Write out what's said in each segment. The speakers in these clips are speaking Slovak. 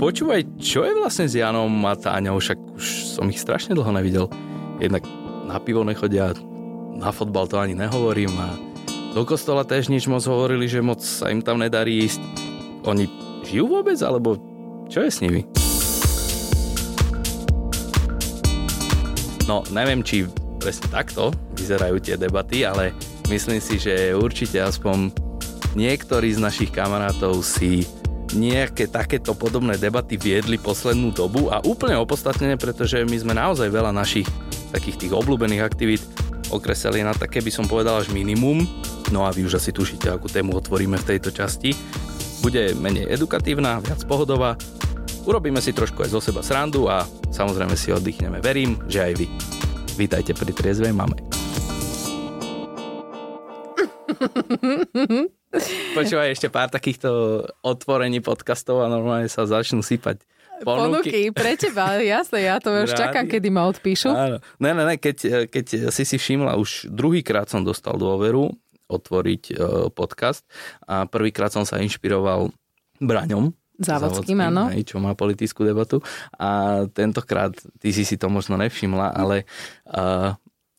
Počúvaj, čo je vlastne s Janom a Táňou? Však už som ich strašne dlho nevidel. Jednak na pivo nechodia, na fotbal to ani nehovorím a do kostola tiež nič moc, hovorili, že moc sa im tam nedarí ísť. Oni žijú vôbec, alebo čo je s nimi? No, neviem, či presne takto vyzerajú tie debaty, ale myslím si, že určite aspoň niektorí z našich kamarátov si nejaké takéto podobné debaty viedli poslednú dobu a úplne opodstatnené, pretože my sme naozaj veľa našich takých tých obľúbených aktivít okreseli na také, by som povedal, až minimum. No a vy už asi tušíte, akú tému otvoríme v tejto časti. Bude menej edukatívna, viac pohodová. Urobíme si trošku aj zo seba srandu a samozrejme si oddychneme. Verím, že aj vy. Vítajte pri Triezvej mame. Počúvaj, ešte pár takýchto otvorení podcastov a normálne sa začnú sypať ponuky pre teba, jasné, ja to už čakám, kedy ma odpíšu. Áno. Ne, keď si všimla, už druhýkrát som dostal dôveru otvoriť podcast a prvýkrát som sa inšpiroval Braňom Závodským, áno. Čo má politickú debatu a tentokrát ty si to možno nevšimla, ale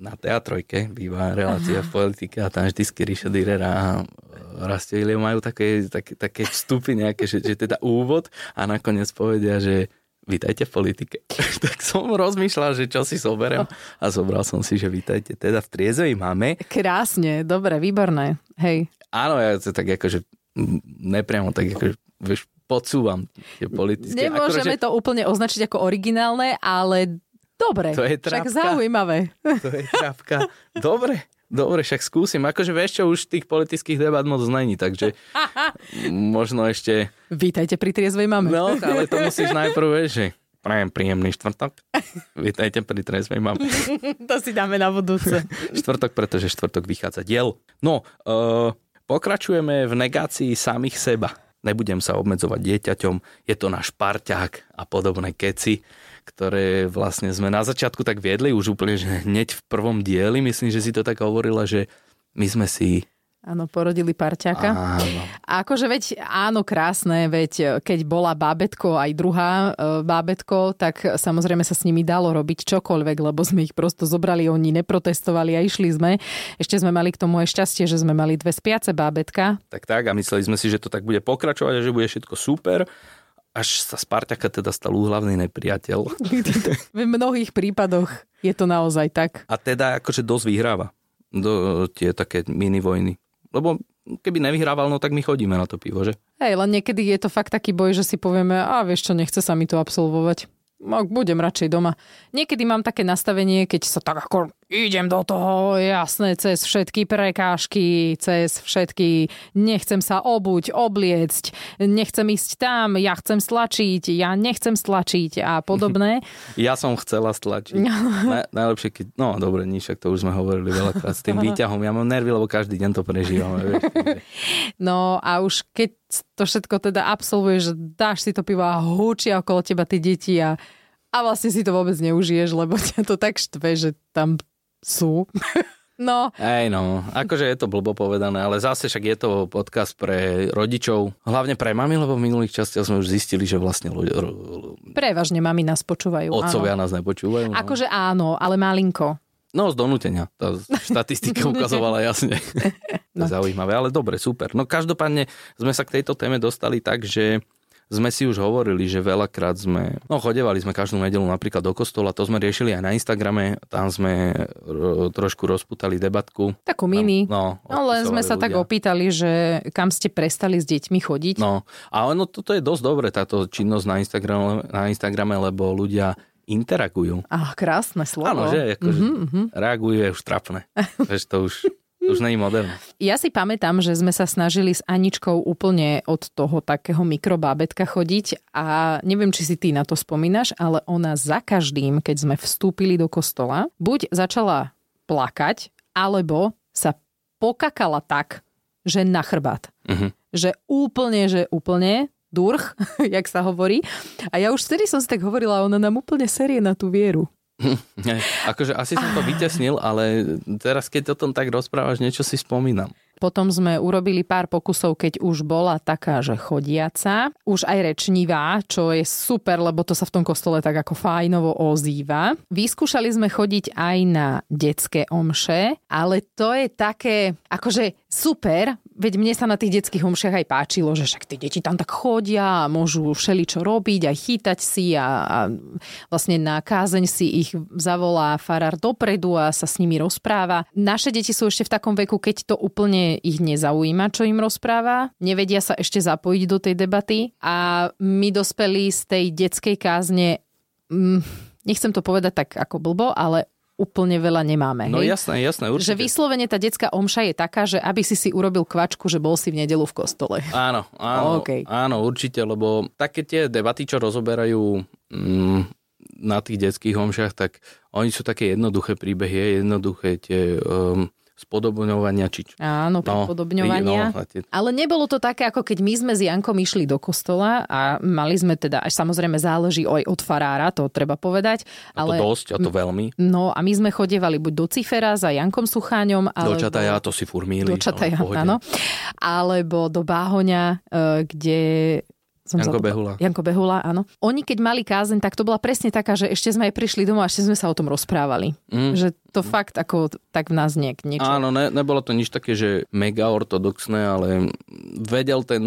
na TA3 býva relácia v politike a tam vždy Kýriša Direra a Rastio Ilia majú také vstupy nejaké, že teda úvod a nakoniec povedia, že vítajte v politike. Tak som rozmýšľal, že čo si zoberiem a zobral som si, že vítajte teda v Triezvej mame. Krásne, dobre, výborné, hej. Áno, ja to tak akože nepriamo tak akože, vieš, podsúvam tie politické. Nemôžeme akože to úplne označiť ako originálne, ale dobre, však zaujímavé. To je trápka. Dobre, však skúsim. Akože vieš čo, už tých politických debát moc není, takže možno ešte... Vítajte pri Triezvej mame. No, ale to musíš najprv, vieš, že prajem príjemný štvrtok. Vítajte pri Triezvej mame. To si dáme na budúce. Štvrtok, pretože štvrtok vychádza diel. No, pokračujeme v negácii samých seba. Nebudem sa obmedzovať dieťaťom, je to náš parťák a podobné keci, ktoré vlastne sme na začiatku tak viedli, už úplne že hneď v prvom dieli, myslím, že si to tak hovorila, že my sme si... Áno, porodili parťáka. Áno. Akože veď, áno, krásne, veď keď bola bábätko, aj druhá bábätko, tak samozrejme sa s nimi dalo robiť čokoľvek, lebo sme ich prosto zobrali, oni neprotestovali a išli sme. Ešte sme mali k tomu aj šťastie, že sme mali dve spiace bábätka. Tak a mysleli sme si, že to tak bude pokračovať a že bude všetko super. Až sa z parťaka teda stal úhlavný nepriateľ. V mnohých prípadoch je to naozaj tak. A teda akože dosť vyhráva do tie také mini vojny. Lebo keby nevyhrával, no tak my chodíme na to pivo, že? Hej, len niekedy je to fakt taký boj, že si povieme, a vieš čo, nechce sa mi to absolvovať. Budem radšej doma. Niekedy mám také nastavenie, keď sa tak ako idem do toho, jasné, cez všetky prekážky, cez všetky, nechcem sa obuť, obliecť, nechcem ísť tam, ja chcem stlačiť, ja nechcem stlačiť a podobné. Ja som chcela stlačiť. Najlepšie, keď, no dobre, však to už sme hovorili veľakrát s tým výťahom. Ja mám nervy, lebo každý deň to prežívame. Vieš? No a už keď to všetko teda absolvuješ, dáš si to pivo a húčia okolo teba tí deti a vlastne si to vôbec neužiješ, lebo ťa to tak štve, že tam sú. No. Hej no, akože je to blbo povedané, ale zase však je to podcast pre rodičov, hlavne pre mami, lebo v minulých častiach sme už zistili, že vlastne ľudia... Prevažne mami nás počúvajú. Otcovia nás nepočúvajú. No. Akože áno, ale malinko. No, z donútenia. Tá štatistika ukazovala jasne. No. Zaujímavé, ale dobre, super. No každopádne sme sa k tejto téme dostali tak, že sme si už hovorili, že veľakrát sme... No, chodevali sme každú nedeľu napríklad do kostola, to sme riešili aj na Instagrame, tam sme trošku rozputali debatku. Takú mini. Len sme sa tak opýtali, že kam ste prestali s deťmi chodiť. No, a ono, toto je dosť dobré, táto činnosť na Instagrame, lebo ľudia interagujú. Á, krásne slovo. Áno, že? Reaguje už trapné. Veď to už nie je moderné. Ja si pamätám, že sme sa snažili s Aničkou úplne od toho takého mikrobábätka chodiť a neviem, či si ty na to spomínaš, ale ona za každým, keď sme vstúpili do kostola, buď začala plakať, alebo sa pokakala tak, že na chrbát. Uh-huh. Že úplne... Durch, jak sa hovorí. A ja už vtedy som si tak hovorila, ona nám úplne serie na tú vieru. Akože asi som to vytesnil, ale teraz, keď o tom tak rozprávaš, niečo si spomínam. Potom sme urobili pár pokusov, keď už bola taká, že chodiaca. Už aj rečnivá, čo je super, lebo to sa v tom kostole tak ako fajnovo ozýva. Vyskúšali sme chodiť aj na detské omše, ale to je také, akože super, veď mne sa na tých detských omšiach aj páčilo, že však tie deti tam tak chodia a môžu všeličo robiť, aj chýtať si a vlastne na kázeň si ich zavolá farár dopredu a sa s nimi rozpráva. Naše deti sú ešte v takom veku, keď to úplne ich nezaujíma, čo im rozpráva. Nevedia sa ešte zapojiť do tej debaty a my dospelí z tej detskej kázne, nechcem to povedať tak ako blbo, ale úplne veľa nemáme. No jasné, určite. Že vyslovene tá detská omša je taká, že aby si urobil kvačku, že bol si v nedeľu v kostole. Áno, okay. Áno, určite, lebo také tie debaty, čo rozoberajú na tých detských omšach, tak oni sú také jednoduché príbehy, jednoduché tie spodobňovania. Áno, podobňovania. Ale nebolo to také, ako keď my sme s Jankom išli do kostola a mali sme teda, až samozrejme záleží aj od farára, to treba povedať. Ale, a to dosť, a to veľmi. No a my sme chodievali buď do Cifera za Jankom Sucháňom. Alebo, do Čataja, to si furt mýli. Do Čataja, áno. Alebo do Báhoňa, kde... Janko Behula, áno. Oni keď mali kázeň, tak to bola presne taká, že ešte sme aj prišli domov a ešte sme sa o tom rozprávali. Že to fakt ako tak v nás niečo. Áno, nebolo to nič také, že mega ortodoxné, ale vedel ten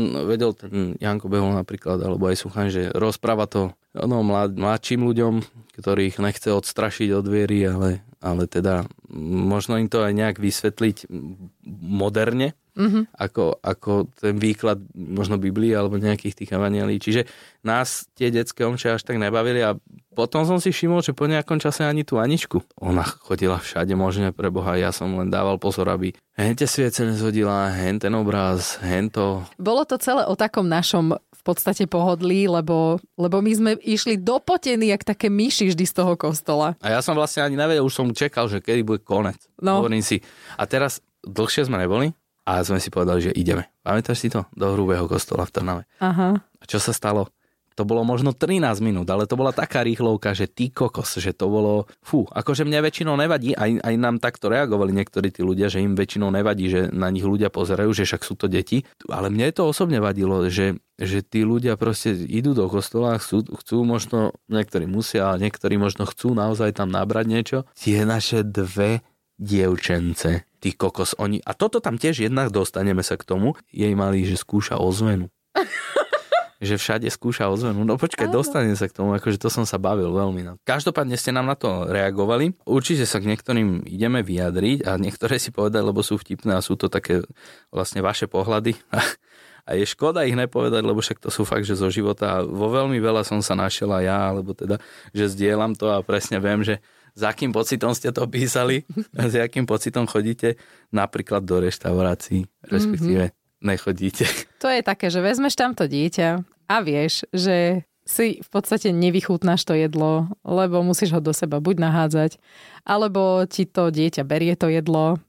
Janko Behula napríklad, alebo aj Sucháň, že rozpráva to mladším ľuďom, ktorých nechce odstrašiť od viery, ale teda možno im to aj nejak vysvetliť moderne. Mm-hmm. Ako ten výklad možno Biblie alebo nejakých tých evanjelií. Čiže nás tie detské omče až tak nebavili a potom som si všimol, že po nejakom čase ani tú Aničku. Ona chodila všade možne pre Boha, ja som len dával pozor, aby hente sviece nezhodila, hen ten obraz, hento. Bolo to celé o takom našom v podstate pohodlí, lebo my sme išli dopotení jak také myši vždy z toho kostola. A ja som vlastne ani nevedel, už som čakal, že kedy bude konec. No. Hovorím si. A teraz dlhšie sme neboli. A sme si povedali, že ideme. Pamätáš si to? Do Hrubého kostola v Trnave. Aha. A čo sa stalo? To bolo možno 13 minút, ale to bola taká rýchlovka, že ty kokos, že to bolo... Fú, akože mne väčšinou nevadí, aj nám takto reagovali niektorí tí ľudia, že im väčšinou nevadí, že na nich ľudia pozerajú, že však sú to deti. Ale mne to osobne vadilo, že tí ľudia proste idú do kostola, chcú možno, niektorí musia, niektorí možno chcú naozaj tam nabrať niečo. Tie naše dve dievčence. Ty kokos, oni... A toto tam tiež jednak dostaneme sa k tomu. Jej malý, že skúša ozvenu. Že všade skúša ozvenu. No počkaj, dostaneme sa k tomu, akože to som sa bavil veľmi. Každopádne ste nám na to reagovali. Určite sa k niektorým ideme vyjadriť a niektoré si povedať, lebo sú vtipné a sú to také vlastne vaše pohľady. A je škoda ich nepovedať, lebo však to sú fakt, že zo života. A vo veľmi veľa som sa našiel aj ja, alebo teda, že zdieľam to a presne viem, že s akým pocitom ste to písali a s akým pocitom chodíte napríklad do reštaurácií, respektíve nechodíte. To je také, že vezmeš tamto dieťa a vieš, že si v podstate nevychutnáš to jedlo, lebo musíš ho do seba buď nahádzať, alebo ti to dieťa berie to jedlo,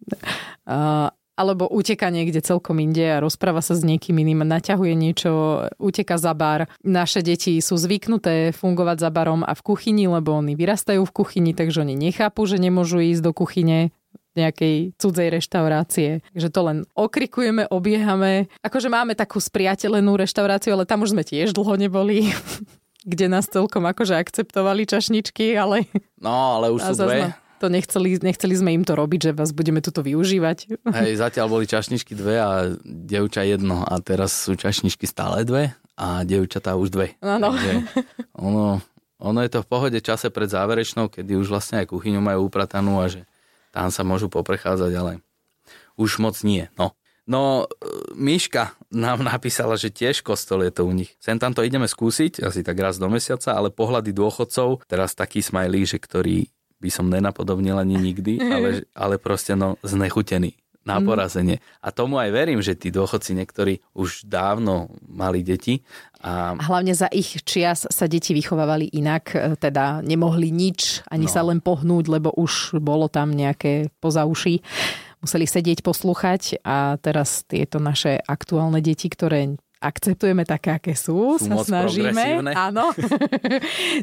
alebo uteka niekde celkom inde a rozpráva sa s niekým iným, naťahuje niečo, uteka za bar. Naše deti sú zvyknuté fungovať za barom a v kuchyni, lebo oni vyrastajú v kuchyni, takže oni nechápu, že nemôžu ísť do kuchyne nejakej cudzej reštaurácie. Takže to len okrikujeme, obiehame. Akože máme takú spriateľenú reštauráciu, ale tam už sme tiež dlho neboli, kde nás celkom akože akceptovali čašničky, ale... No, ale už sú dve. To nechceli sme im to robiť, že vás budeme tuto využívať. Hej, zatiaľ boli čašničky dve a dievča jedno a teraz sú čašničky stále dve a dievčatá už dve. Áno. Ono je to v pohode čase pred záverečnou, kedy už vlastne aj kuchyňu majú upratanú a že tam sa môžu poprechádzať, ale už moc nie, no. No, Miška nám napísala, že tiež kostol je to u nich. Sem tam to ideme skúsiť, asi tak raz do mesiaca, ale pohľady dôchodcov, teraz taký smajlík, že ktorý by som nenapodobnil ani nikdy, ale proste znechutený na porazenie. A tomu aj verím, že tí dôchodci niektorí už dávno mali deti. A hlavne za ich čias sa deti vychovávali inak, teda nemohli nič, ani sa len pohnúť, lebo už bolo tam nejaké poza uši. Museli sedieť, poslúchať a teraz tieto naše aktuálne deti, ktoré akceptujeme také, aké sú sa snažíme, áno,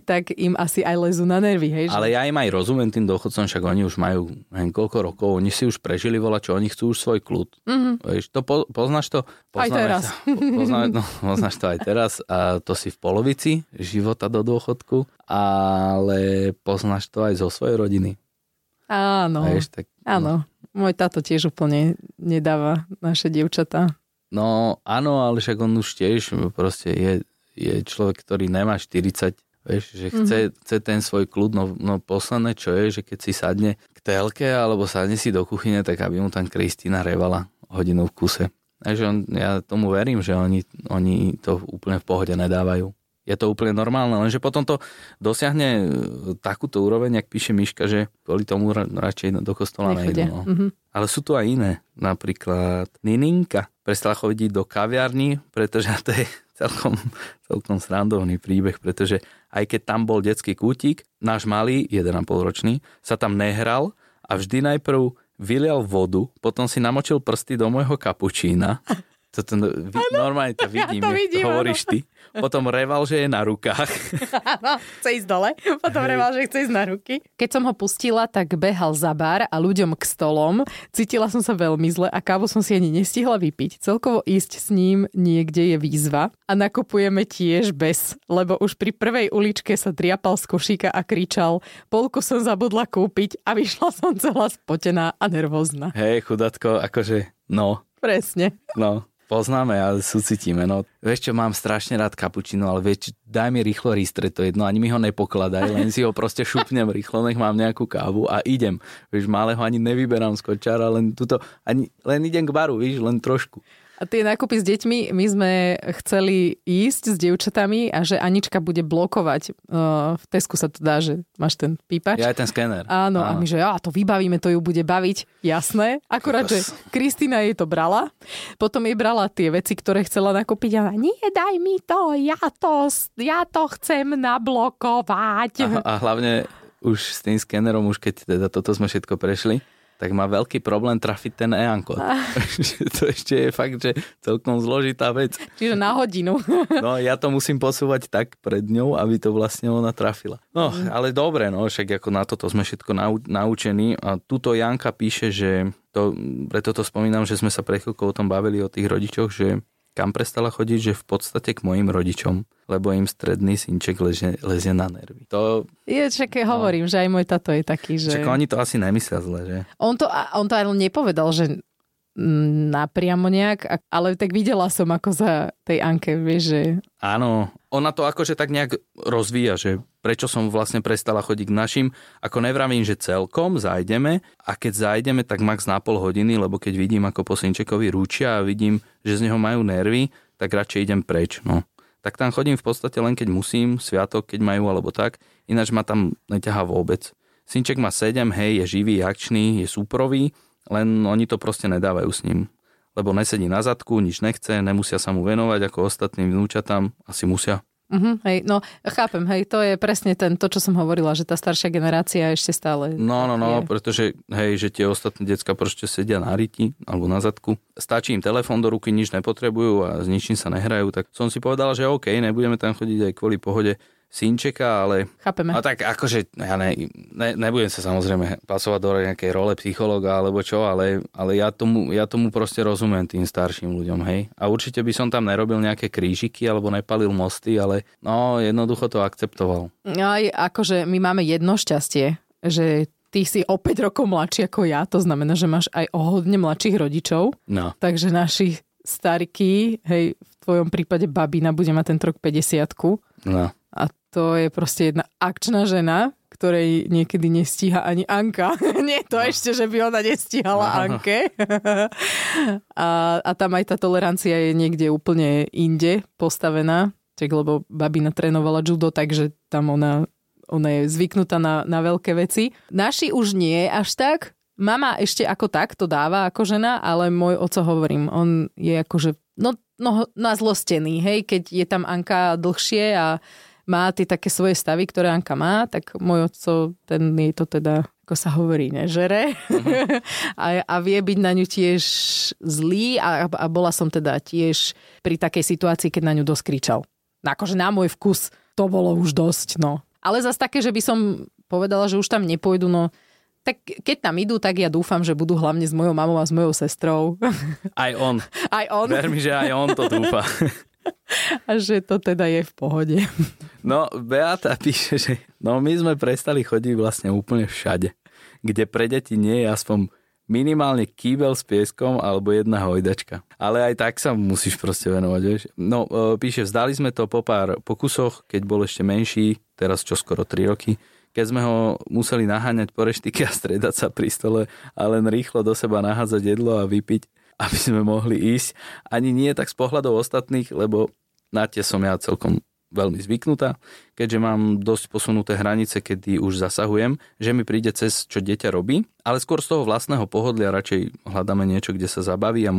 tak im asi aj lezu na nervy. Hej, že? Ale ja im aj rozumiem tým dôchodcom, však oni už majú koľko rokov, oni si už prežili volačo, oni chcú už svoj kľud. Mm-hmm. Vieš, to poznáš to? Aj teraz. Poznáš to aj teraz a to si v polovici života do dôchodku, ale poznáš to aj zo svojej rodiny. Áno, vieš, tak, áno. Môj táto tiež úplne nedáva naše dievčatá. No áno, ale však on už tiež proste je človek, ktorý nemá 40, vieš, že chce ten svoj kľud, no posledné čo je, že keď si sadne k telke alebo sadne si do kuchyne, tak aby mu tam Kristína revala hodinu v kuse. Takže ja tomu verím, že oni to úplne v pohode nedávajú. Je to úplne normálne, lenže potom to dosiahne takúto úroveň, jak píše Miška, že kvôli tomu radšej do kostola nejdu. No. Mm-hmm. Ale sú tu aj iné. Napríklad Nininka prestala chodiť do kaviarní, pretože to je celkom srandovný príbeh, pretože aj keď tam bol detský kútik, náš malý, 1,5 ročný, sa tam nehral a vždy najprv vylial vodu, potom si namočil prsty do môjho kapučína. Toto, normálne to vidím, ja to vidím, hovoríš ty. Potom reval, že je na rukách. Áno, chce ísť dole. Potom reval, že chce ísť na ruky. Keď som ho pustila, tak behal za bar a ľuďom k stolom. Cítila som sa veľmi zle a kávu som si ani nestihla vypiť. Celkovo ísť s ním niekde je výzva. A nakupujeme tiež bez, lebo už pri prvej uličke sa triapal z košíka a kričal: polku som zabudla kúpiť a vyšla som celá spotená a nervózna. Hej, chudatko, akože no. Presne. No. Poznáme a súcitíme. No, vieš čo, mám strašne rád kapučino, ale vieš, daj mi rýchlo ristre, to jedno, ani mi ho nepokladaj, len si ho proste šupnem rýchlo, nech mám nejakú kávu a idem. Vieš, malého ani nevyberám z kočára, len idem k baru, víš, len trošku. A tie nákupy s deťmi, my sme chceli ísť s dievčatami a že Anička bude blokovať. V Tesku sa to dá, že máš ten pípač. Ja aj ten skéner. Áno, a my že to vybavíme, to ju bude baviť. Jasné. Akurát, že Kristína jej to brala. Potom jej brala tie veci, ktoré chcela nakúpiť. A nie, daj mi to, ja to chcem nablokovať. A hlavne už s tým skénerom, už keď teda toto sme všetko prešli, tak má veľký problém trafiť ten e-ankot. To ešte je fakt, že celkom zložitá vec. Čiže na hodinu. No, ja to musím posúvať tak pred ňou, aby to vlastne ona trafila. No, ale dobre, no, však ako na toto sme všetko naučení. A tuto Janka píše, že preto to spomínam, že sme sa pred chvíľkou o tom bavili, o tých rodičoch, že kam prestala chodiť, že v podstate k mojim rodičom, lebo im stredný synček lezie na nervy. To je, však hovorím, že aj môj tato je taký, že... Však oni to asi nemyslia zle, že? On to aj nepovedal, že napriamo nejak, ale tak videla som, ako za tej Anke, vieš, že... Áno, ona to akože tak nejak rozvíja, že prečo som vlastne prestala chodiť k našim, ako nevravím, že celkom zájdeme a keď zájdeme, tak max na pol hodiny, lebo keď vidím, ako po synčekovi ručia a vidím, že z neho majú nervy, tak radšej idem preč. No. Tak tam chodím v podstate len keď musím, sviatok keď majú alebo tak, ináč ma tam neťahá vôbec. Synček má 7, hej, je živý, je akčný, je súprový, len oni to proste nedávajú s ním. Lebo nesedí na zadku, nič nechce, nemusia sa mu venovať ako ostatným vnúčatám, asi musia. Hej, no chápem, hej, to je presne to, čo som hovorila, že tá staršia generácia ešte stále... No, pretože, hej, že tie ostatné decká proste sedia na riti alebo na zadku. Stačí im telefón do ruky, nič nepotrebujú a s ničím sa nehrajú, tak som si povedala, že OK, nebudeme tam chodiť aj kvôli pohode synčeka, ale... Chápeme. A tak akože, ja nebudem sa samozrejme pasovať do nejakej role psychologa alebo čo, ale ja tomu proste rozumiem tým starším ľuďom, hej. A určite by som tam nerobil nejaké krížiky alebo nepalil mosty, ale no, jednoducho to akceptoval. Aj akože my máme jedno šťastie, že ty si o 5 rokov mladší ako ja, to znamená, že máš aj o hodne mladších rodičov. No. Takže naši starky, hej, v tvojom prípade babina bude mať ten rok 50-ku. No. A to je proste jedna akčná žena, ktorej niekedy nestíha ani Anka. Nie to ešte, že by ona nestíhala Anke. A tam aj tá tolerancia je niekde úplne inde postavená. Lebo babina trénovala judo, takže tam ona je zvyknutá na veľké veci. Naši už nie až tak. Mama ešte ako tak to dáva ako žena, ale môj oco hovorím, on je akože, no zlostený, hej, keď je tam Anka dlhšie a má tie také svoje stavy, ktoré Anka má, tak môj otco, ten je to teda, ako sa hovorí, nežere. Uh-huh. a vie byť na ňu tiež zlý a bola som teda tiež pri takej situácii, keď na ňu dosť kričal. Akože na môj vkus to bolo už dosť, no. Ale zase také, že by som povedala, že už tam nepôjdu, no tak keď tam idú, tak ja dúfam, že budú hlavne s mojou mamou a s mojou sestrou. Aj on. Ver mi, že aj on to dúfa. A že to teda je v pohode. No, Beata píše, že no my sme prestali chodiť vlastne úplne všade, kde pre deti nie je aspoň minimálne kýbel s pieskom alebo jedna hojdačka. Ale aj tak sa musíš proste venovať, vieš. No, píše, vzdali sme to po pár pokusoch, keď bol ešte menší, teraz čo skoro 3 roky, keď sme ho museli naháňať po reštike a stredať sa pri stole a len rýchlo do seba nahádzať jedlo a vypiť, aby sme mohli ísť. Ani nie tak z pohľadov ostatných, lebo na tie som ja celkom veľmi zvyknutá, keďže mám dosť posunuté hranice, kedy už zasahujem, že mi príde cez, čo dieťa robí, ale skôr z toho vlastného pohodlia radšej hľadáme niečo, kde sa zabaví a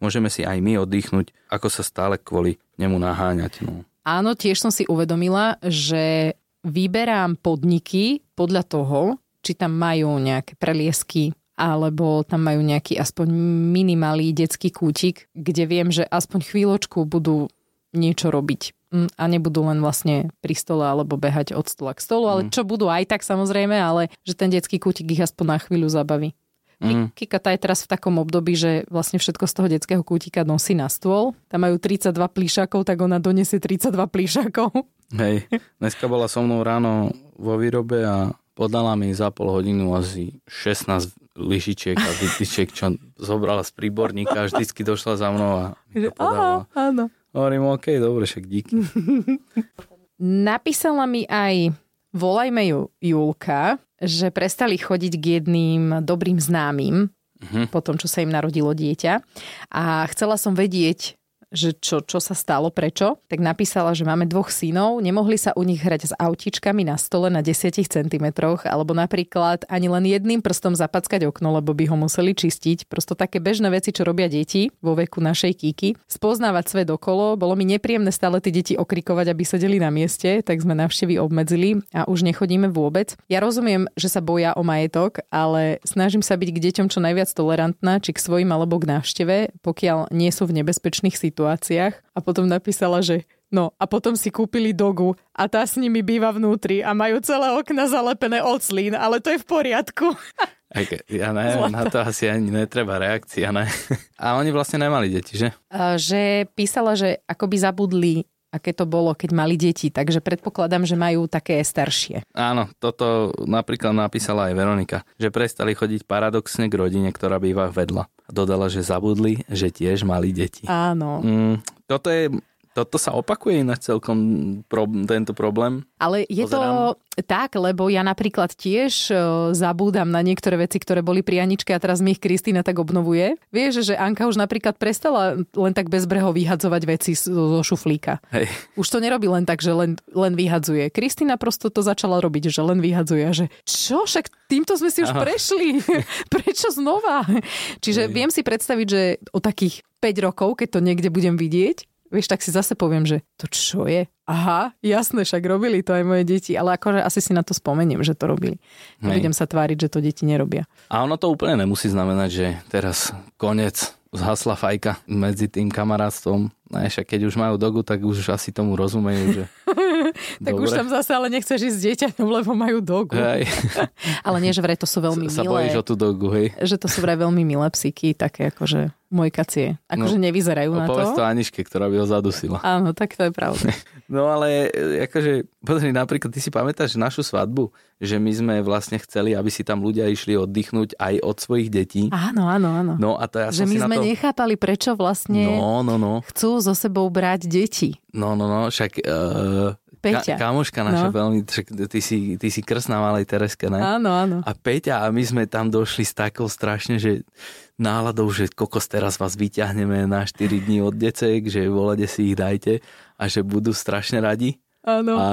môžeme si aj my oddychnúť, ako sa stále kvôli nemu naháňať. No. Áno, tiež som si uvedomila, že vyberám podniky podľa toho, či tam majú nejaké preliesky, alebo tam majú nejaký aspoň minimalý detský kútik, kde viem, že aspoň chvíľočku budú niečo robiť. A nebudú len vlastne pri stole alebo behať od stola k stolu, ale čo budú aj tak samozrejme, ale že ten detský kútik ich aspoň na chvíľu zabaví. Kika tá je teraz v takom období, že vlastne všetko z toho detského kútika nosí na stôl. Tam majú 32 plíšakov, tak ona donesie 32 plíšakov. Hej, dneska bola so mnou ráno vo výrobe a podala mi za pol hodinu asi 16 lyžičiek a vytičiek, čo zobrala z príborníka a vždycky došla za mnou a mi to podala. Áno. Hovorím, OK, dobre, však díky. Napísala mi aj, volajme ju Julka, že prestali chodiť k jedným dobrým známym po tom, čo sa im narodilo dieťa. A chcela som vedieť, že čo sa stalo, prečo, tak napísala, že máme 2 synov, nemohli sa u nich hrať s autičkami na stole na 10 cm, alebo napríklad ani len jedným prstom zapackať okno, lebo by ho museli čistiť. Prosto také bežné veci, čo robia deti vo veku našej Kíky. Spoznávať svet okolo, bolo mi nepríjemné stále tie deti okrikovať, aby sedeli na mieste, tak sme návštevy obmedzili a už nechodíme vôbec. Ja rozumiem, že sa boja o majetok, ale snažím sa byť k deťom čo najviac tolerantná, či k svojim alebo k návšteve, pokiaľ nie sú v nebezpečných situáciách. A potom napísala, že no a potom si kúpili dogu a tá s nimi býva vnútri a majú celé okna zalepené od slín, ale to je v poriadku. Ja neviem, na to asi ani netreba reakcia, ne? A oni vlastne nemali deti, že? Že písala, že akoby zabudli, aké to bolo, keď mali deti, takže predpokladám, že majú také staršie. Áno, toto napríklad napísala aj Veronika, že prestali chodiť paradoxne k rodine, ktorá býva vedľa. Dodala, že zabudli, že tiež mali deti. Áno. Toto sa opakuje ináč celkom tento problém. Ale je to tak, lebo ja napríklad tiež zabúdam na niektoré veci, ktoré boli pri Aničke a teraz mi ich Kristína tak obnovuje. Vieš, že Anka už napríklad prestala len tak bezbreho vyhadzovať veci zo šuflíka. Hej. Už to nerobí len tak, že len vyhadzuje. Kristína prosto to začala robiť, že len vyhadzuje. Že čo? Však týmto sme si už prešli. Prečo znova? Čiže viem si predstaviť, že o takých 5 rokov, keď to niekde budem vidieť, vieš, tak si zase poviem, že to čo je? Aha, jasné, však robili to aj moje deti, ale akože asi si na to spomeniem, že to robili. Nebudem sa tváriť, že to deti nerobia. A ono to úplne nemusí znamenať, že teraz koniec, zhasla fajka medzi tým kamarátstvom. Však keď už majú dogu, tak už asi tomu rozumejú, že... Tak dobre. Už tam zase ale nechceš ísť s dieťaťom, lebo majú dogu. Ale nie, že vraj to sú veľmi milé. Sa bojíš o tú dogu, hej? Že to sú vraj veľmi milé psíky, také akože mojkacie. Akože no, nevyzerajú na to. Povedz to Aniške, ktorá by ho zadusila. Áno, tak to je pravda. No ale akože, pozri, napríklad, ty si pamätáš našu svadbu, že my sme vlastne chceli, aby si tam ľudia išli oddychnúť aj od svojich detí. Áno. No, a to ja že my sme nechápali, prečo vlastne chcú so sebou brať deti. No, však... Kamoška naša veľmi, ty si krsná malej Tereske, ne? Áno. A Peťa a my sme tam došli s takou strašne, že náladou, že kokos, teraz vás vyťahneme na 4 dní od decek, že volade si ich dajte a že budú strašne radi. Áno. A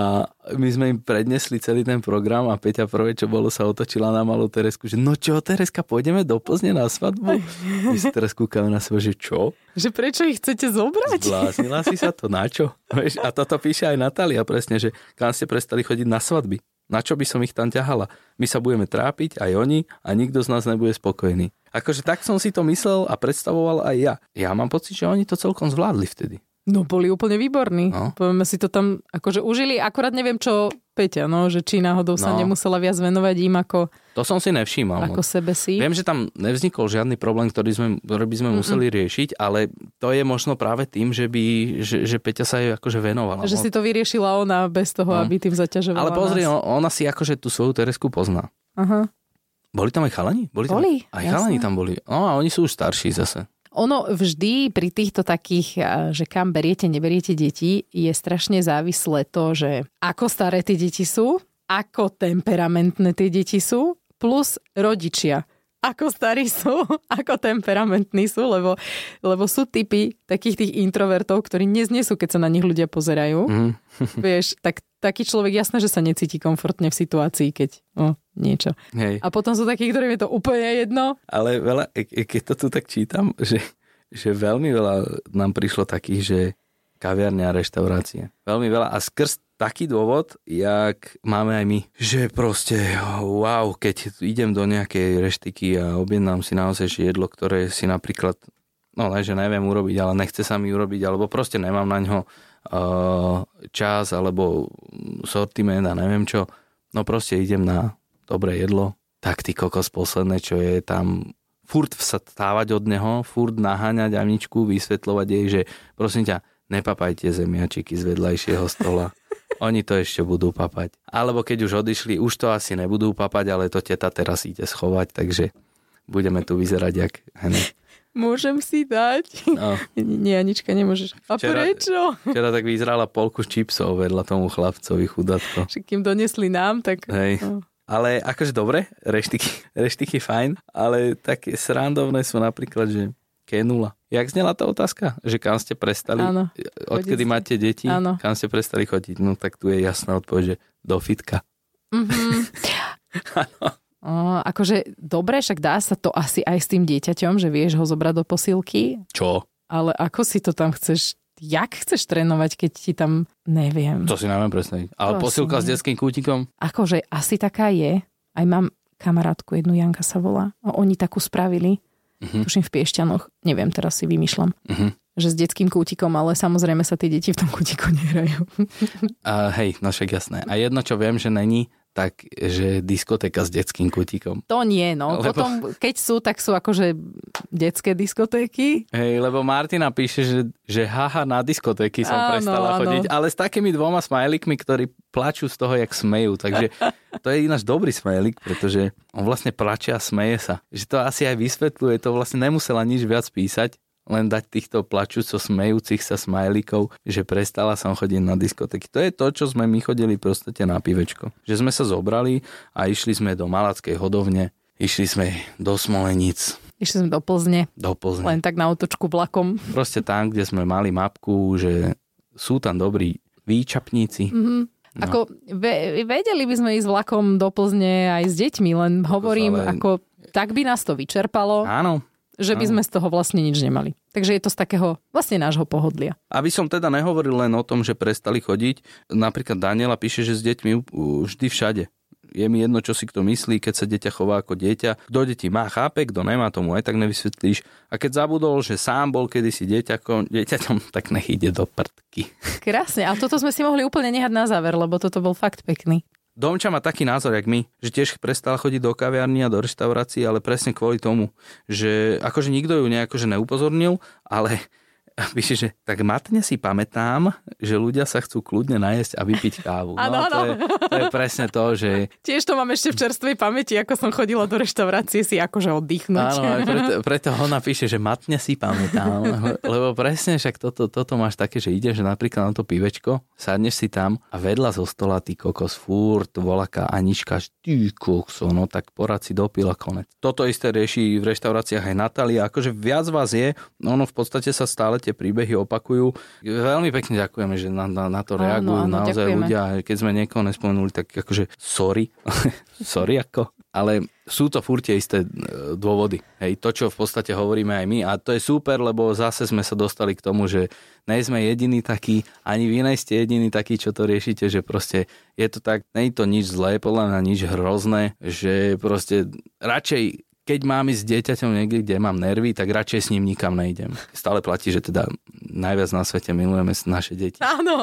my sme im prednesli celý ten program a Peťa prvé, čo bolo, sa otočila na malú Teresku, že no čo, Tereska, pôjdeme do Plzne na svadbu? My si teraz kúkame na seba, že čo? Že prečo ich chcete zobrať? Zbláznila si sa to, na čo? A toto píše aj Natália presne, že kam ste prestali chodiť na svadby? Na čo by som ich tam ťahala? My sa budeme trápiť, aj oni, a nikto z nás nebude spokojný. Akože tak som si to myslel a predstavoval aj ja. Ja mám pocit, že oni to celkom zvládli vtedy. No, boli úplne výborní. No. Povieme si to tam, akože užili, akurát neviem, čo Peťa, no, že či náhodou sa nemusela viac venovať im ako... To som si nevšímal. Ako sebe si. Viem, že tam nevznikol žiadny problém, ktorý by sme museli riešiť, ale to je možno práve tým, že Peťa sa jej akože venovala. Že si to vyriešila ona bez toho, aby tým zaťažovala. Ale pozri, ona si akože tú svoju Teresku pozná. Aha. Boli tam aj chalani? Boli. Aj chalani tam boli. No a oni sú už starší zase. Ono vždy pri týchto takých, že kam beriete, neberiete deti, je strašne závislé to, že ako staré tie deti sú, ako temperamentné tie deti sú, plus rodičia. Ako starí sú, ako temperamentní sú, lebo sú typy takých tých introvertov, ktorí neznesú, keď sa na nich ľudia pozerajú. Mm. Vieš, tak taký človek, jasné, že sa necíti komfortne v situácii, keď niečo. Hej. A potom sú takí, ktorým je to úplne jedno. Ale veľa, keď to tu tak čítam, že veľmi veľa nám prišlo takých, že kaviarne a reštaurácie. Veľmi veľa a skrz taký dôvod, jak máme aj my. Že proste, wow, keď idem do nejakej reštiky a objednám si naozaj jedlo, ktoré si napríklad, no ne, že neviem urobiť, ale nechce sa mi urobiť, alebo proste nemám na ňo čas, alebo sortiment a neviem čo. No proste idem na dobré jedlo. Tak ty kokos, posledné, čo je tam, furt vstávať od neho, furt naháňať Aničku, vysvetľovať jej, že prosím ťa, nepapajte zemiačiky z vedľajšieho stola. Oni to ešte budú papať. Alebo keď už odišli, už to asi nebudú papať, ale to teta teraz ide schovať, takže budeme tu vyzerať jak... Môžem si dať? No. Nie, Anička, nemôžeš. A prečo? Včera tak vyzerala polku čipsov vedľa tomu chlapcovi, chudátko. Všetkým donesli nám, tak... Hej. No. Ale akože dobre, reštiky fajn, ale také srandovné sú napríklad, že K0. Jak znela tá otázka? Že kam ste prestali, áno, odkedy máte deti, áno, kam ste prestali chodiť? No tak tu je jasná odpoveď, že do fitka. Mm-hmm. Akože dobre, však dá sa to asi aj s tým dieťaťom, že vieš ho zobrať do posilky. Čo? Ale ako si to tam chceš, jak chceš trénovať, keď ti tam, neviem. To si neviem presne. Ale posilka s detským kútikom? Akože asi taká je. Aj mám kamarátku jednu, Janka sa volá. A oni takú spravili. Tuším v Piešťanoch, neviem, teraz si vymýšľam, že s detským kútikom, ale samozrejme sa tie deti v tom kútiku nehrajú. Hej, no však jasné. A jedno, čo viem, že není, tak, že diskotéka s detským kútikom. To nie, no. Lebo... Potom, keď sú, tak sú akože detské diskotéky. Hej, lebo Martina píše, že haha, na diskotéky som prestala chodiť, ale s takými 2 smajlikmi, ktorí plačú z toho, jak smejú, takže... To je ináč dobrý smajlik, pretože on vlastne plače a smeje sa. Že to asi aj vysvetľuje, to vlastne nemusela nič viac písať, len dať týchto plačúco smejúcich sa smajlikov, že prestala som chodiť na diskotéky. To je to, čo sme my chodili proste na pivečko. Že sme sa zobrali a išli sme do Malackej hodovne, išli sme do Smolenic. Išli sme do Plzne. Do Plzne. Len tak na otočku vlakom. Proste tam, kde sme mali mapku, že sú tam dobrí výčapníci. Mhm. No. Ako vedeli by sme ísť vlakom do Plzne aj s deťmi, len hovorím, ale... ako tak by nás to vyčerpalo, áno, že by sme z toho vlastne nič nemali. Takže je to z takého vlastne nášho pohodlia. Aby som teda nehovoril len o tom, že prestali chodiť, napríklad Daniela píše, že s deťmi vždy všade. Je mi jedno, čo si kto myslí, keď sa dieťa chová ako dieťa. Kto deti má, chápe, kto nemá, tomu aj tak nevysvetlíš. A keď zabudol, že sám bol kedysi dieťaťom, tak nech ide do prdky. Krásne, a toto sme si mohli úplne nehať na záver, lebo toto bol fakt pekný. Domča má taký názor, jak my, že tiež prestala chodiť do kaviarní a do reštaurácií, ale presne kvôli tomu, že akože nikto ju nejako že neupozornil, ale... Píše, že tak matne si pamätám, že ľudia sa chcú kľudne najesť a vypiť kávu. Áno. To je presne to, že... Tiež to mám ešte v čerstvej pamäti, ako som chodila do reštaurácie si akože oddychnúť. Áno, preto ona píše, že matne si pamätám, lebo presne však toto máš také, že ideš napríklad na to pivečko, Sadneš si tam a vedľa zo stola, ty kokos, furt volaká Anička, ty kokso, no tak porad si dopila, konec. Toto isté rieši v reštauráciách aj Natália, akože viac vás je, ono v podstate sa stále tie príbehy opakujú. Veľmi pekne ďakujeme, že na to reagujú naozaj ďakujeme. Ľudia, keď sme niekoho nespomenuli, tak akože sorry ako, ale sú to furt tie isté dôvody. Hej, to, čo v podstate hovoríme aj my, a to je super, lebo zase sme sa dostali k tomu, že nejsme jediní takí, ani vy nejste jediní takí, čo to riešite, že proste je to tak, nie je to nič zlé, podľa mňa nič hrozné, že proste radšej, keď mám ísť s dieťaťom niekde, kde mám nervy, tak radšej s ním nikam nejdem. Stále platí, že teda najviac na svete milujeme naše deti. Áno.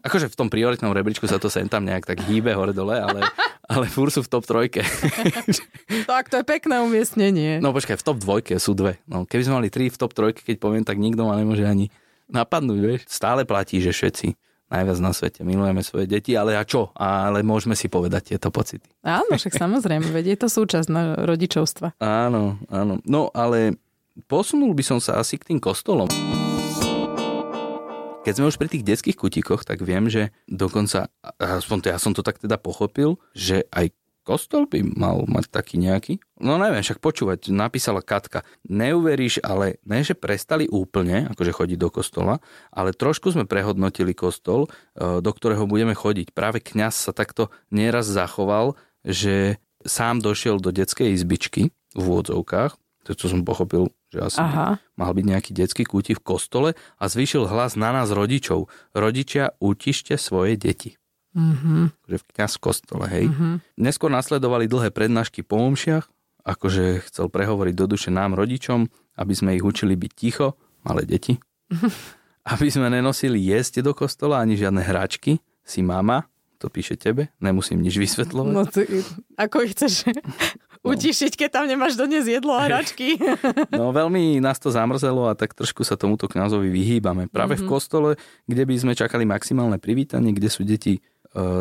Akože v tom prioritnom rebríčku sa to sem tam nejak tak hýbe hore-dole, ale furt sú v top 3. Tak to je pekné umiestnenie. No počkaj, v top 2 sú 2. No, keby sme mali 3 v top 3, keď poviem, tak nikto ma nemôže ani napadnúť, vieš. Stále platí, že všetci najviac na svete milujeme svoje deti, ale a čo? Ale môžeme si povedať tieto pocity. Áno, však samozrejme, veď je to súčasť rodičovstva. Áno. No, ale posunul by som sa asi k tým kostolom. Keď sme už pri tých detských kutikoch, tak viem, že dokonca, aspoň ja som to tak teda pochopil, že aj kostol by mal mať taký nejaký. No neviem, však počúvať, napísala Katka. Neuveríš, ale ne, že prestali úplne, akože chodiť do kostola, ale trošku sme prehodnotili kostol, do ktorého budeme chodiť. Práve kňaz sa takto nieraz zachoval, že sám došiel do detskej izbičky v úvodzovkách, to čo som pochopil, že asi mal byť nejaký detský kútik v kostole a zvýšil hlas na nás rodičov. Rodičia, utište svoje deti. Mm-hmm. Že v kostole, hej. Mm-hmm. Neskôr nasledovali dlhé prednášky po omšiach, akože chcel prehovoriť do duše nám rodičom, aby sme ich učili byť ticho, malé deti. Aby sme nenosili jesť do kostola, ani žiadne hračky. Si mama, to píše tebe, nemusím nič vysvetľovať. No ty, ako chceš... No. Utišiť, keď tam nemáš doniesť jedlo a hračky. No veľmi nás to zamrzelo a tak trošku sa tomuto kňazovi vyhýbame. Práve v kostole, kde by sme čakali maximálne privítanie, kde sú deti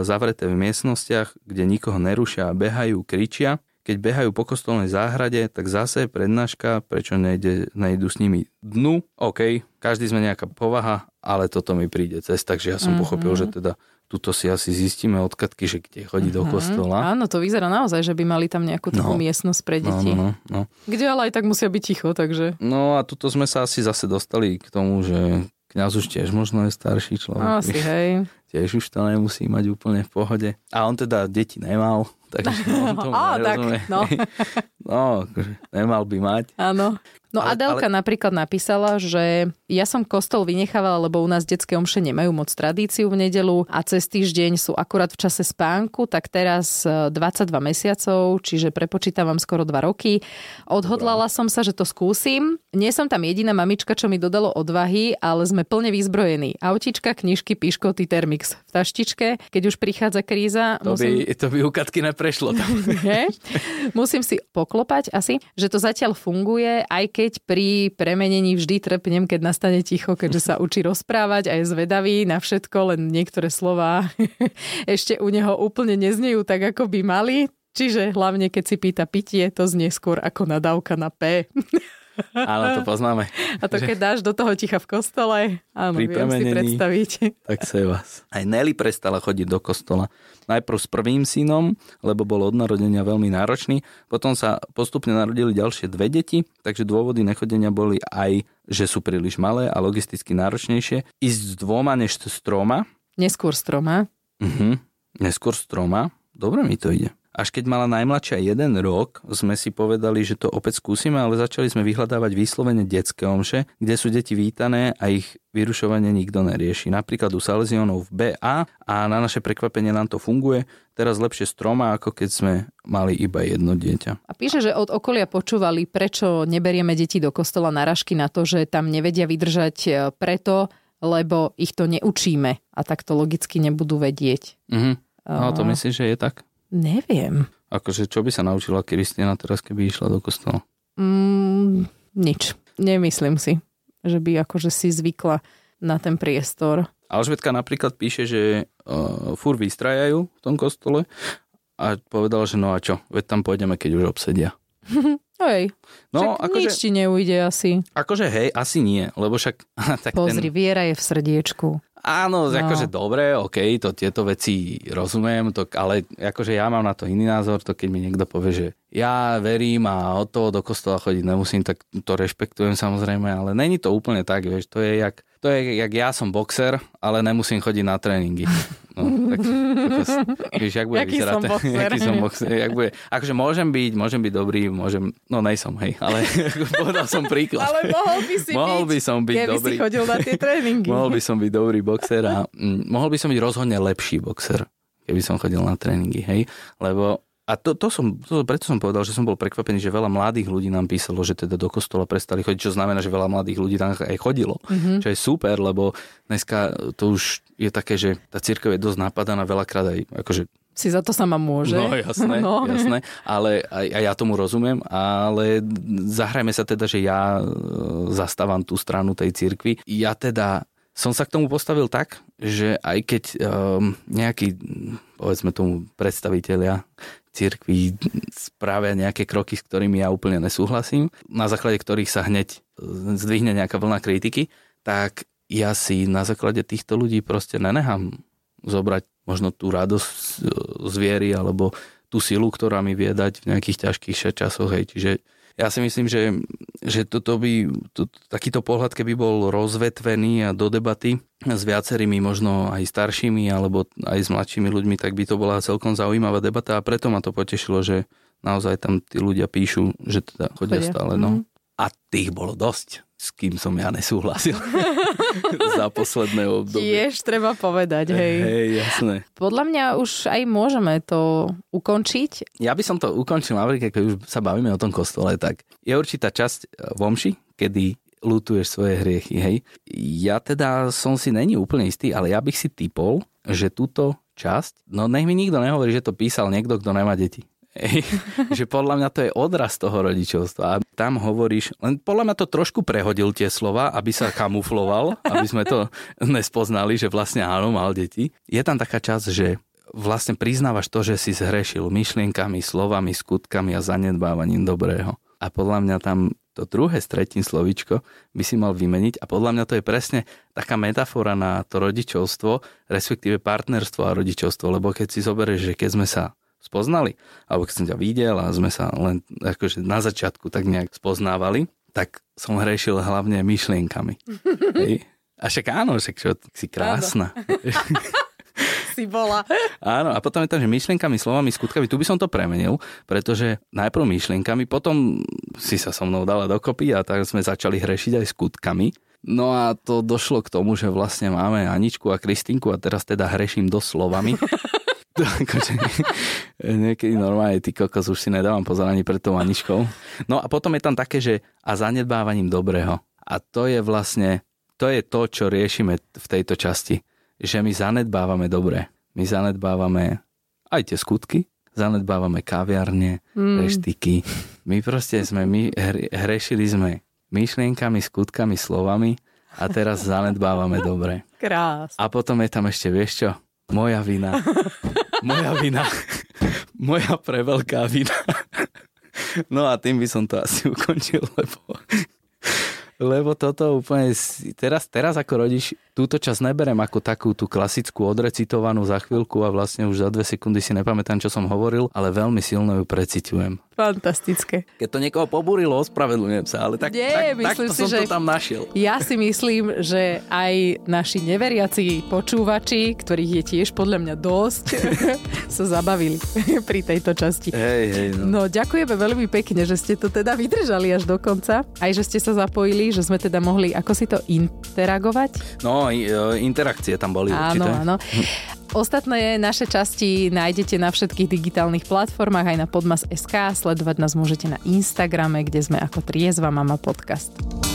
zavreté v miestnostiach, kde nikoho nerušia, behajú, kričia. Keď behajú po kostolnej záhrade, tak zase prednáška, prečo nejdu s nimi dnu. OK, každý sme nejaká povaha, ale toto mi príde cez, takže ja som pochopil, že teda tuto si asi zistíme odkadky, že kde chodí do kostola. Áno, to vyzerá naozaj, že by mali tam nejakú takú miestnosť pre deti. No. Kde ale aj tak musia byť ticho, takže... No a tuto sme sa asi zase dostali k tomu, že kňaz už tiež možno je starší človek. Asi, hej. Tiež už to nemusí mať úplne v pohode. A on teda deti nemal, takže on tomu nerozumie. Tak, no. No, nemal by mať. Áno. No Adelka napríklad napísala, že ja som kostol vynechávala, lebo u nás detské omše nemajú moc tradíciu v nedeľu a cez týždeň sú akurát v čase spánku, tak teraz 22 mesiacov, čiže prepočítavam skoro 2 roky. Odhodlala som sa, že to skúsim. Nie som tam jediná mamička, čo mi dodalo odvahy, ale sme plne vyzbrojení. Autička, knižky, piškoty, termix v taštičke. Keď už prichádza kríza... To by u Katky neprešlo. Musím si poklopať asi, že to zatiaľ funguje, aj keď pri premenení vždy trpnem, keď nastane ticho, keďže sa učí rozprávať a je zvedavý na všetko, len niektoré slová ešte u neho úplne neznejú tak, ako by mali. Čiže hlavne, keď si pýta pitie, to znie skôr ako nadávka na P. Áno, to poznáme. A to, keď dáš do toho ticha v kostole, áno, viem si predstaviť. Tak sa vás. Aj Nelly prestala chodiť do kostola. Najprv s prvým synom, lebo bol od narodenia veľmi náročný. Potom sa postupne narodili ďalšie 2 deti, takže dôvody nechodenia boli aj, že sú príliš malé a logisticky náročnejšie. Ísť s 2 než s 3. Neskôr s 3. Neskôr s 3. Dobre mi to ide. Až keď mala najmladšia 1 rok, sme si povedali, že to opäť skúsime, ale začali sme vyhľadávať vyslovene detské omše, kde sú deti vítané a ich vyrušovanie nikto nerieši. Napríklad u Salesiónov v BA a na naše prekvapenie nám to funguje. Teraz lepšie s 3, ako keď sme mali iba 1 dieťa. A píše, že od okolia počúvali, prečo neberieme deti do kostola, narážky na to, že tam nevedia vydržať preto, lebo ich to neučíme a takto logicky nebudú vedieť. No to myslíš, že je tak? Neviem. Akože, čo by sa naučila Kristína teraz, keby išla do kostola? Nič. Nemyslím si, že by akože si zvykla na ten priestor. Alžbetka napríklad píše, že furt vystrajajú v tom kostole a povedala, že no a čo? Veď tam pôjdeme, keď už obsedia. Hej, no, však akože, nič ti neujde asi. Akože hej, asi nie, lebo však... Tak pozri, viera je v srdiečku. Áno, no. Akože dobre, okej, to tieto veci rozumiem, to, ale akože ja mám na to iný názor, to keď mi niekto povie, že ja verím a od toho do kostola chodiť nemusím, tak to rešpektujem samozrejme, ale není to úplne tak, vieš, to je jak ja som boxer, ale nemusím chodiť na tréningy. No, tak, vieš, jak bude vyzerať. Akože môžem byť dobrý, no nejsom, hej, ale povedal som príklad. Ale mohol by som byť keby dobrý. Keby si chodil na tie tréningy. Mohol by som byť dobrý boxer a mohol by som byť rozhodne lepší boxer, keby som chodil na tréningy, hej, lebo a preto som povedal, že som bol prekvapený, že veľa mladých ľudí nám písalo, že teda do kostola prestali chodiť, čo znamená, že veľa mladých ľudí tam aj chodilo, čo je super, lebo dneska to už je také, že tá cirkev je dosť napadaná veľakrát aj akože... Si za to sama môže. No jasné, no. Jasné, ale a ja tomu rozumiem, ale zahrajme sa teda, že ja zastávam tú stranu tej cirkvi. Ja teda som sa k tomu postavil tak, že aj keď nejakí, povedzme tomu, predstavitelia cirkvi spravia nejaké kroky, s ktorými ja úplne nesúhlasím, na základe ktorých sa hneď zdvihne nejaká vlna kritiky, tak ja si na základe týchto ľudí proste nenechám zobrať možno tú radosť z viery alebo tú silu, ktorá mi vie dať v nejakých ťažkých časoch. Hej. Čiže ja si myslím, že takýto pohľad, keby bol rozvetvený a do debaty s viacerými, možno aj staršími alebo aj s mladšími ľuďmi, tak by to bola celkom zaujímavá debata a preto ma to potešilo, že naozaj tam tí ľudia píšu, že teda chodia stále. No. A tých bolo dosť, s kým som ja nesúhlasil za posledné obdobie. Tiež treba povedať, hej. Hej, jasné. Podľa mňa už aj môžeme to ukončiť. Ja by som to ukončil, napríklad, keď už sa bavíme o tom kostole, tak je určitá časť v omši, kedy lutuješ svoje hriechy, hej. Ja teda som si není úplne istý, ale ja bych si tipol, že túto časť, no nech mi nikto nehovorí, že to písal niekto, kto nemá deti. Ej, že podľa mňa to je odraz toho rodičovstva. A tam hovoríš, len podľa mňa to trošku prehodil tie slova, aby sa kamufloval, aby sme to nespoznali, že vlastne áno, mal deti. Je tam taká časť, že vlastne priznávaš to, že si zhrešil myšlienkami, slovami, skutkami a zanedbávaním dobrého. A podľa mňa tam to druhé stretím slovíčko by si mal vymeniť a podľa mňa to je presne taká metafora na to rodičovstvo, respektíve partnerstvo a rodičovstvo, lebo keď si zoberieš, že keď sme sa spoznali, alebo keď som ťa videl a sme sa len akože na začiatku tak nejak spoznávali, tak som hrešil hlavne myšlienkami. Hej. A však áno, však si krásna. Si bola. Áno, a potom je tam, že myšlienkami, slovami, skutkami, tu by som to premenil, pretože najprv myšlienkami, potom si sa so mnou dala dokopy a tak sme začali hrešiť aj skutkami. No a to došlo k tomu, že vlastne máme Aničku a Kristinku a teraz teda hreším doslovami. Akože, niekedy normálne ty kokos, už si nedávam pozor ani pred tou Aničkou. No a potom je tam také, že a zanedbávaním dobrého. A to je vlastne, to je to, čo riešime v tejto časti. Že my zanedbávame dobré. My zanedbávame aj tie skutky, zanedbávame kaviarne, reštiky. My proste sme, hrešili sme myšlienkami, skutkami, slovami a teraz zanedbávame dobré. Krás. A potom je tam ešte, vieš čo? Moja vina. Moja preveľká vina. No a tým by som to asi ukončil, lebo toto úplne... Teraz ako rodič, túto časť neberem ako takú tú klasickú odrecitovanú za chvíľku a vlastne už za 2 sekundy si nepamätám, čo som hovoril, ale veľmi silno ju preciťujem. Fantastické. Keď to niekoho pobúrilo, ospravedlňujem sa, ale tak som to tam našiel. Ja si myslím, že aj naši neveriaci počúvači, ktorých je tiež podľa mňa dosť, sa zabavili pri tejto časti. Hej, no. Ďakujeme veľmi pekne, že ste to teda vydržali až do konca, aj že ste sa zapojili, že sme teda mohli, ako si to interagovať? No, interakcie tam boli určite. Áno. Ostatné naše časti nájdete na všetkých digitálnych platformách aj na podmas.sk. Sledovať nás môžete na Instagrame, kde sme ako Triezva Mama Podcast.